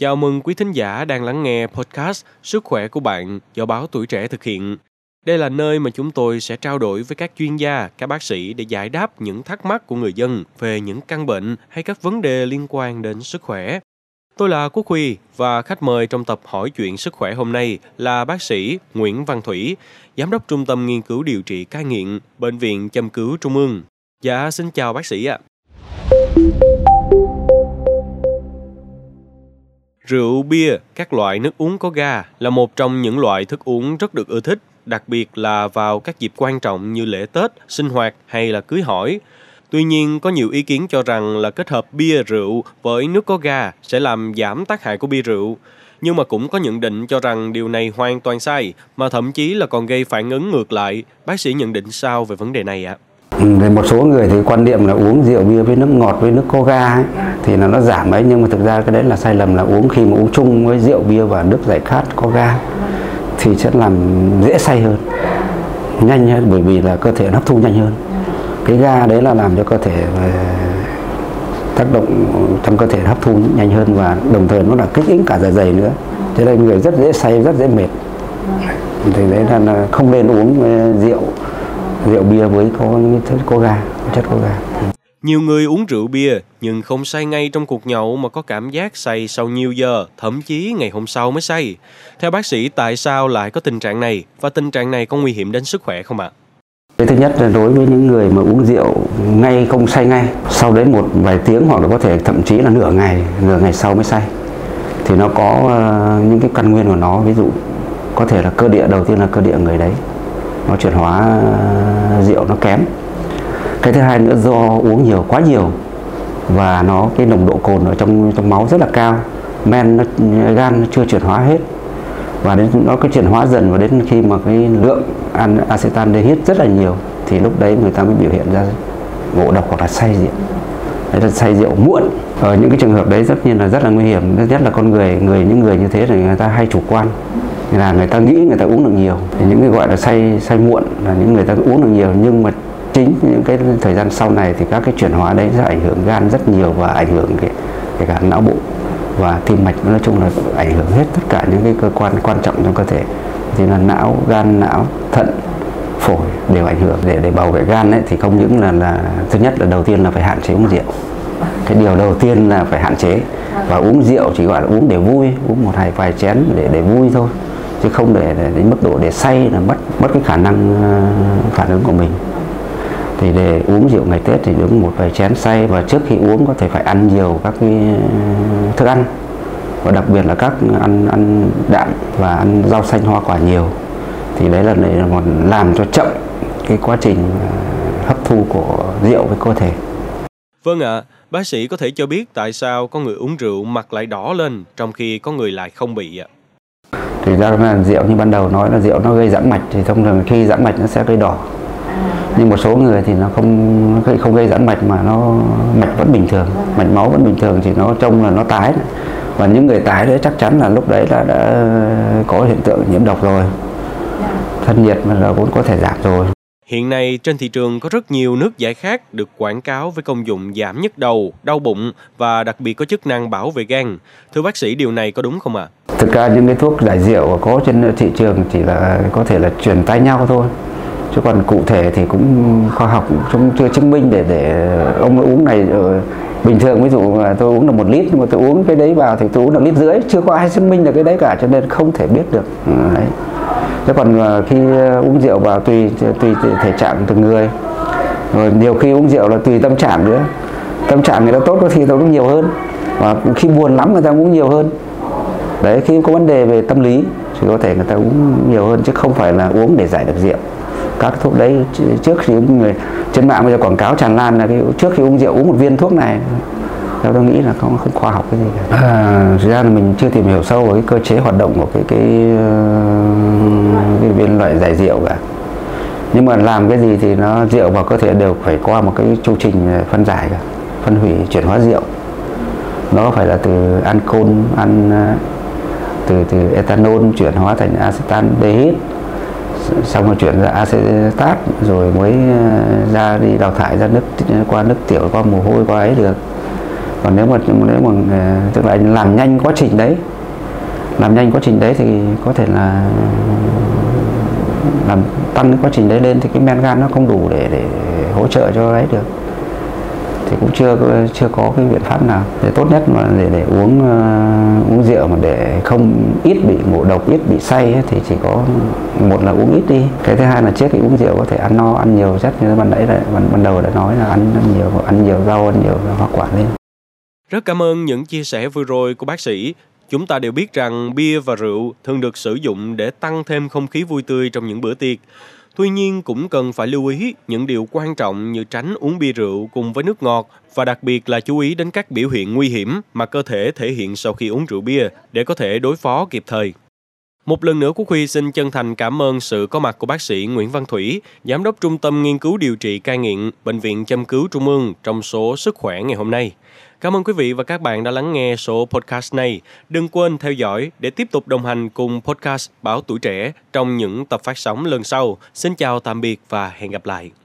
Chào mừng quý thính giả đang lắng nghe podcast Sức khỏe của bạn do báo Tuổi Trẻ thực hiện. Đây là nơi mà chúng tôi sẽ trao đổi với các chuyên gia, các bác sĩ để giải đáp những thắc mắc của người dân về những căn bệnh hay các vấn đề liên quan đến sức khỏe. Tôi là Quốc Huy và khách mời trong tập hỏi chuyện sức khỏe hôm nay là bác sĩ Nguyễn Văn Thủy, Giám đốc Trung tâm Nghiên cứu điều trị cai nghiện, Bệnh viện Châm cứu Trung ương. Dạ, xin chào bác sĩ ạ. Rượu, bia, các loại nước uống có ga là một trong những loại thức uống rất được ưa thích, đặc biệt là vào các dịp quan trọng như lễ Tết, sinh hoạt hay là cưới hỏi. Tuy nhiên, có nhiều ý kiến cho rằng là kết hợp bia rượu với nước có ga sẽ làm giảm tác hại của bia rượu. Nhưng mà cũng có nhận định cho rằng điều này hoàn toàn sai, mà thậm chí là còn gây phản ứng ngược lại. Bác sĩ nhận định sao về vấn đề này ạ? Một số người thì quan niệm là uống rượu bia với nước ngọt, với nước có ga ấy, thì nó giảm ấy, nhưng mà thực ra cái đấy là sai lầm, là khi mà uống chung với rượu bia và nước giải khát có ga thì sẽ làm dễ say hơn, nhanh hơn, bởi vì là cơ thể hấp thu nhanh hơn. Cái ga đấy là làm cho cơ thể tác động trong cơ thể hấp thu nhanh hơn, và đồng thời nó là kích ứng cả dạ dày nữa, cho nên người rất dễ say, rất dễ mệt. Thì đấy là không nên uống rượu bia với chất có ga. Nhiều người uống rượu bia nhưng không say ngay trong cuộc nhậu mà có cảm giác say sau nhiều giờ, thậm chí ngày hôm sau mới say. Theo bác sĩ, tại sao lại có tình trạng này và tình trạng này có nguy hiểm đến sức khỏe không ạ? Thứ nhất là đối với những người mà uống rượu ngay, không say ngay, sau đến một vài tiếng hoặc là có thể thậm chí là nửa ngày sau mới say, thì nó có những cái căn nguyên của nó. Ví dụ có thể là cơ địa, đầu tiên là cơ địa người đấy nó chuyển hóa rượu nó kém. Cái thứ hai nữa, do uống quá nhiều và cái nồng độ cồn ở trong máu rất là cao, gan nó chưa chuyển hóa hết, và đến nó cứ chuyển hóa dần, và đến khi mà cái lượng acetaldehyde rất là nhiều thì lúc đấy người ta mới biểu hiện ra ngộ độc hoặc là say rượu. Đấy là say rượu muộn. Ở những cái trường hợp đấy rất là nguy hiểm, nhất là con những người như thế thì người ta hay chủ quan. Là người ta nghĩ người ta uống được nhiều, thì những người gọi là say muộn là những người ta uống được nhiều, nhưng mà chính những cái thời gian sau này thì các cái chuyển hóa đấy sẽ ảnh hưởng gan rất nhiều, và ảnh hưởng kể cả não bộ và tim mạch, nói chung là ảnh hưởng hết tất cả những cái cơ quan quan trọng trong cơ thể. Thì là não, gan, não, thận, phổi đều ảnh hưởng. Để bảo vệ gan ấy, thì không những là thứ nhất là đầu tiên là phải hạn chế uống rượu. Cái điều đầu tiên là phải hạn chế, và uống rượu chỉ gọi là uống để vui, uống một vài chén để vui thôi, chứ không để đến mức độ để say là mất cái khả năng phản ứng của mình. Thì để uống rượu ngày Tết thì uống một vài chén say, và trước khi uống có thể phải ăn nhiều các cái thức ăn, và đặc biệt là các ăn đạm và ăn rau xanh hoa quả nhiều, thì đấy là làm cho chậm cái quá trình hấp thu của rượu với cơ thể. Vâng ạ, bác sĩ có thể cho biết tại sao có người uống rượu mặt lại đỏ lên trong khi có người lại không bị ạ? Thì ra là rượu, như ban đầu nói là rượu nó gây giãn mạch, thì thông thường khi giãn mạch nó sẽ gây đỏ. Nhưng một số người thì nó không gây giãn mạch mà mạch vẫn bình thường, mạch máu vẫn bình thường, thì nó trông là nó tái. Và những người tái đấy chắc chắn là lúc đấy là đã có hiện tượng nhiễm độc rồi, thân nhiệt mà là vốn có thể giảm rồi. Hiện nay trên thị trường có rất nhiều nước giải khát được quảng cáo với công dụng giảm nhức đầu, đau bụng và đặc biệt có chức năng bảo vệ gan. Thưa bác sĩ, điều này có đúng không ạ? Thực ra những cái thuốc giải rượu có trên thị trường chỉ là có thể là truyền tai nhau thôi. Chứ còn cụ thể thì khoa học cũng chưa chứng minh để ông uống này bình thường, ví dụ là tôi uống được 1 lít, nhưng mà tôi uống cái đấy vào thì tôi uống được 1,5 lít, chưa có ai chứng minh được cái đấy cả, cho nên không thể biết được. Đấy. Thế còn khi uống rượu vào tùy thể trạng từng người, rồi nhiều khi uống rượu là tùy tâm trạng nữa, tâm trạng người ta tốt thì ta uống nhiều hơn, và khi buồn lắm người ta uống nhiều hơn. Đấy, khi có vấn đề về tâm lý thì có thể người ta uống nhiều hơn, chứ không phải là uống để giải được rượu. Các thuốc đấy trước khi người trên mạng bây giờ quảng cáo tràn lan là trước khi uống rượu uống 1 viên thuốc này, theo tôi nghĩ là không khoa học cái gì cả. Thực ra là mình chưa tìm hiểu sâu về cái cơ chế hoạt động của cái bên loại giải rượu cả. Nhưng mà làm cái gì thì rượu vào cơ thể đều phải qua một cái chu trình phân giải cả, phân hủy, chuyển hóa rượu. Nó phải là từ alcohol, từ etanol chuyển hóa thành acetaldehyde, xong rồi chuyển ra acetat, rồi mới ra đi đào thải ra nước, qua nước tiểu, qua mồ hôi, qua ấy được. Còn nếu mà tức là anh làm nhanh quá trình đấy, thì có thể là làm tăng cái quá trình đấy lên thì cái men gan nó không đủ để hỗ trợ cho đấy được, thì cũng chưa có cái biện pháp nào. Thì tốt nhất mà để uống rượu mà để không ít bị ngộ độc, ít bị say ấy, thì chỉ có một là uống ít đi. Cái thứ hai là trước khi uống rượu có thể ăn no, ăn nhiều chất, như ban đầu đã nói là ăn nhiều rau, ăn nhiều hoa quả lên. Rất cảm ơn những chia sẻ vừa rồi của bác sĩ. Chúng ta đều biết rằng bia và rượu thường được sử dụng để tăng thêm không khí vui tươi trong những bữa tiệc. Tuy nhiên cũng cần phải lưu ý những điều quan trọng như tránh uống bia rượu cùng với nước ngọt và đặc biệt là chú ý đến các biểu hiện nguy hiểm mà cơ thể thể hiện sau khi uống rượu bia để có thể đối phó kịp thời. Một lần nữa, Quốc Huy xin chân thành cảm ơn sự có mặt của bác sĩ Nguyễn Văn Thủy, Giám đốc Trung tâm Nghiên cứu điều trị cai nghiện, Bệnh viện Châm cứu Trung ương trong số Sức khỏe ngày hôm nay. Cảm ơn quý vị và các bạn đã lắng nghe số podcast này. Đừng quên theo dõi để tiếp tục đồng hành cùng podcast Báo Tuổi Trẻ trong những tập phát sóng lần sau. Xin chào, tạm biệt và hẹn gặp lại.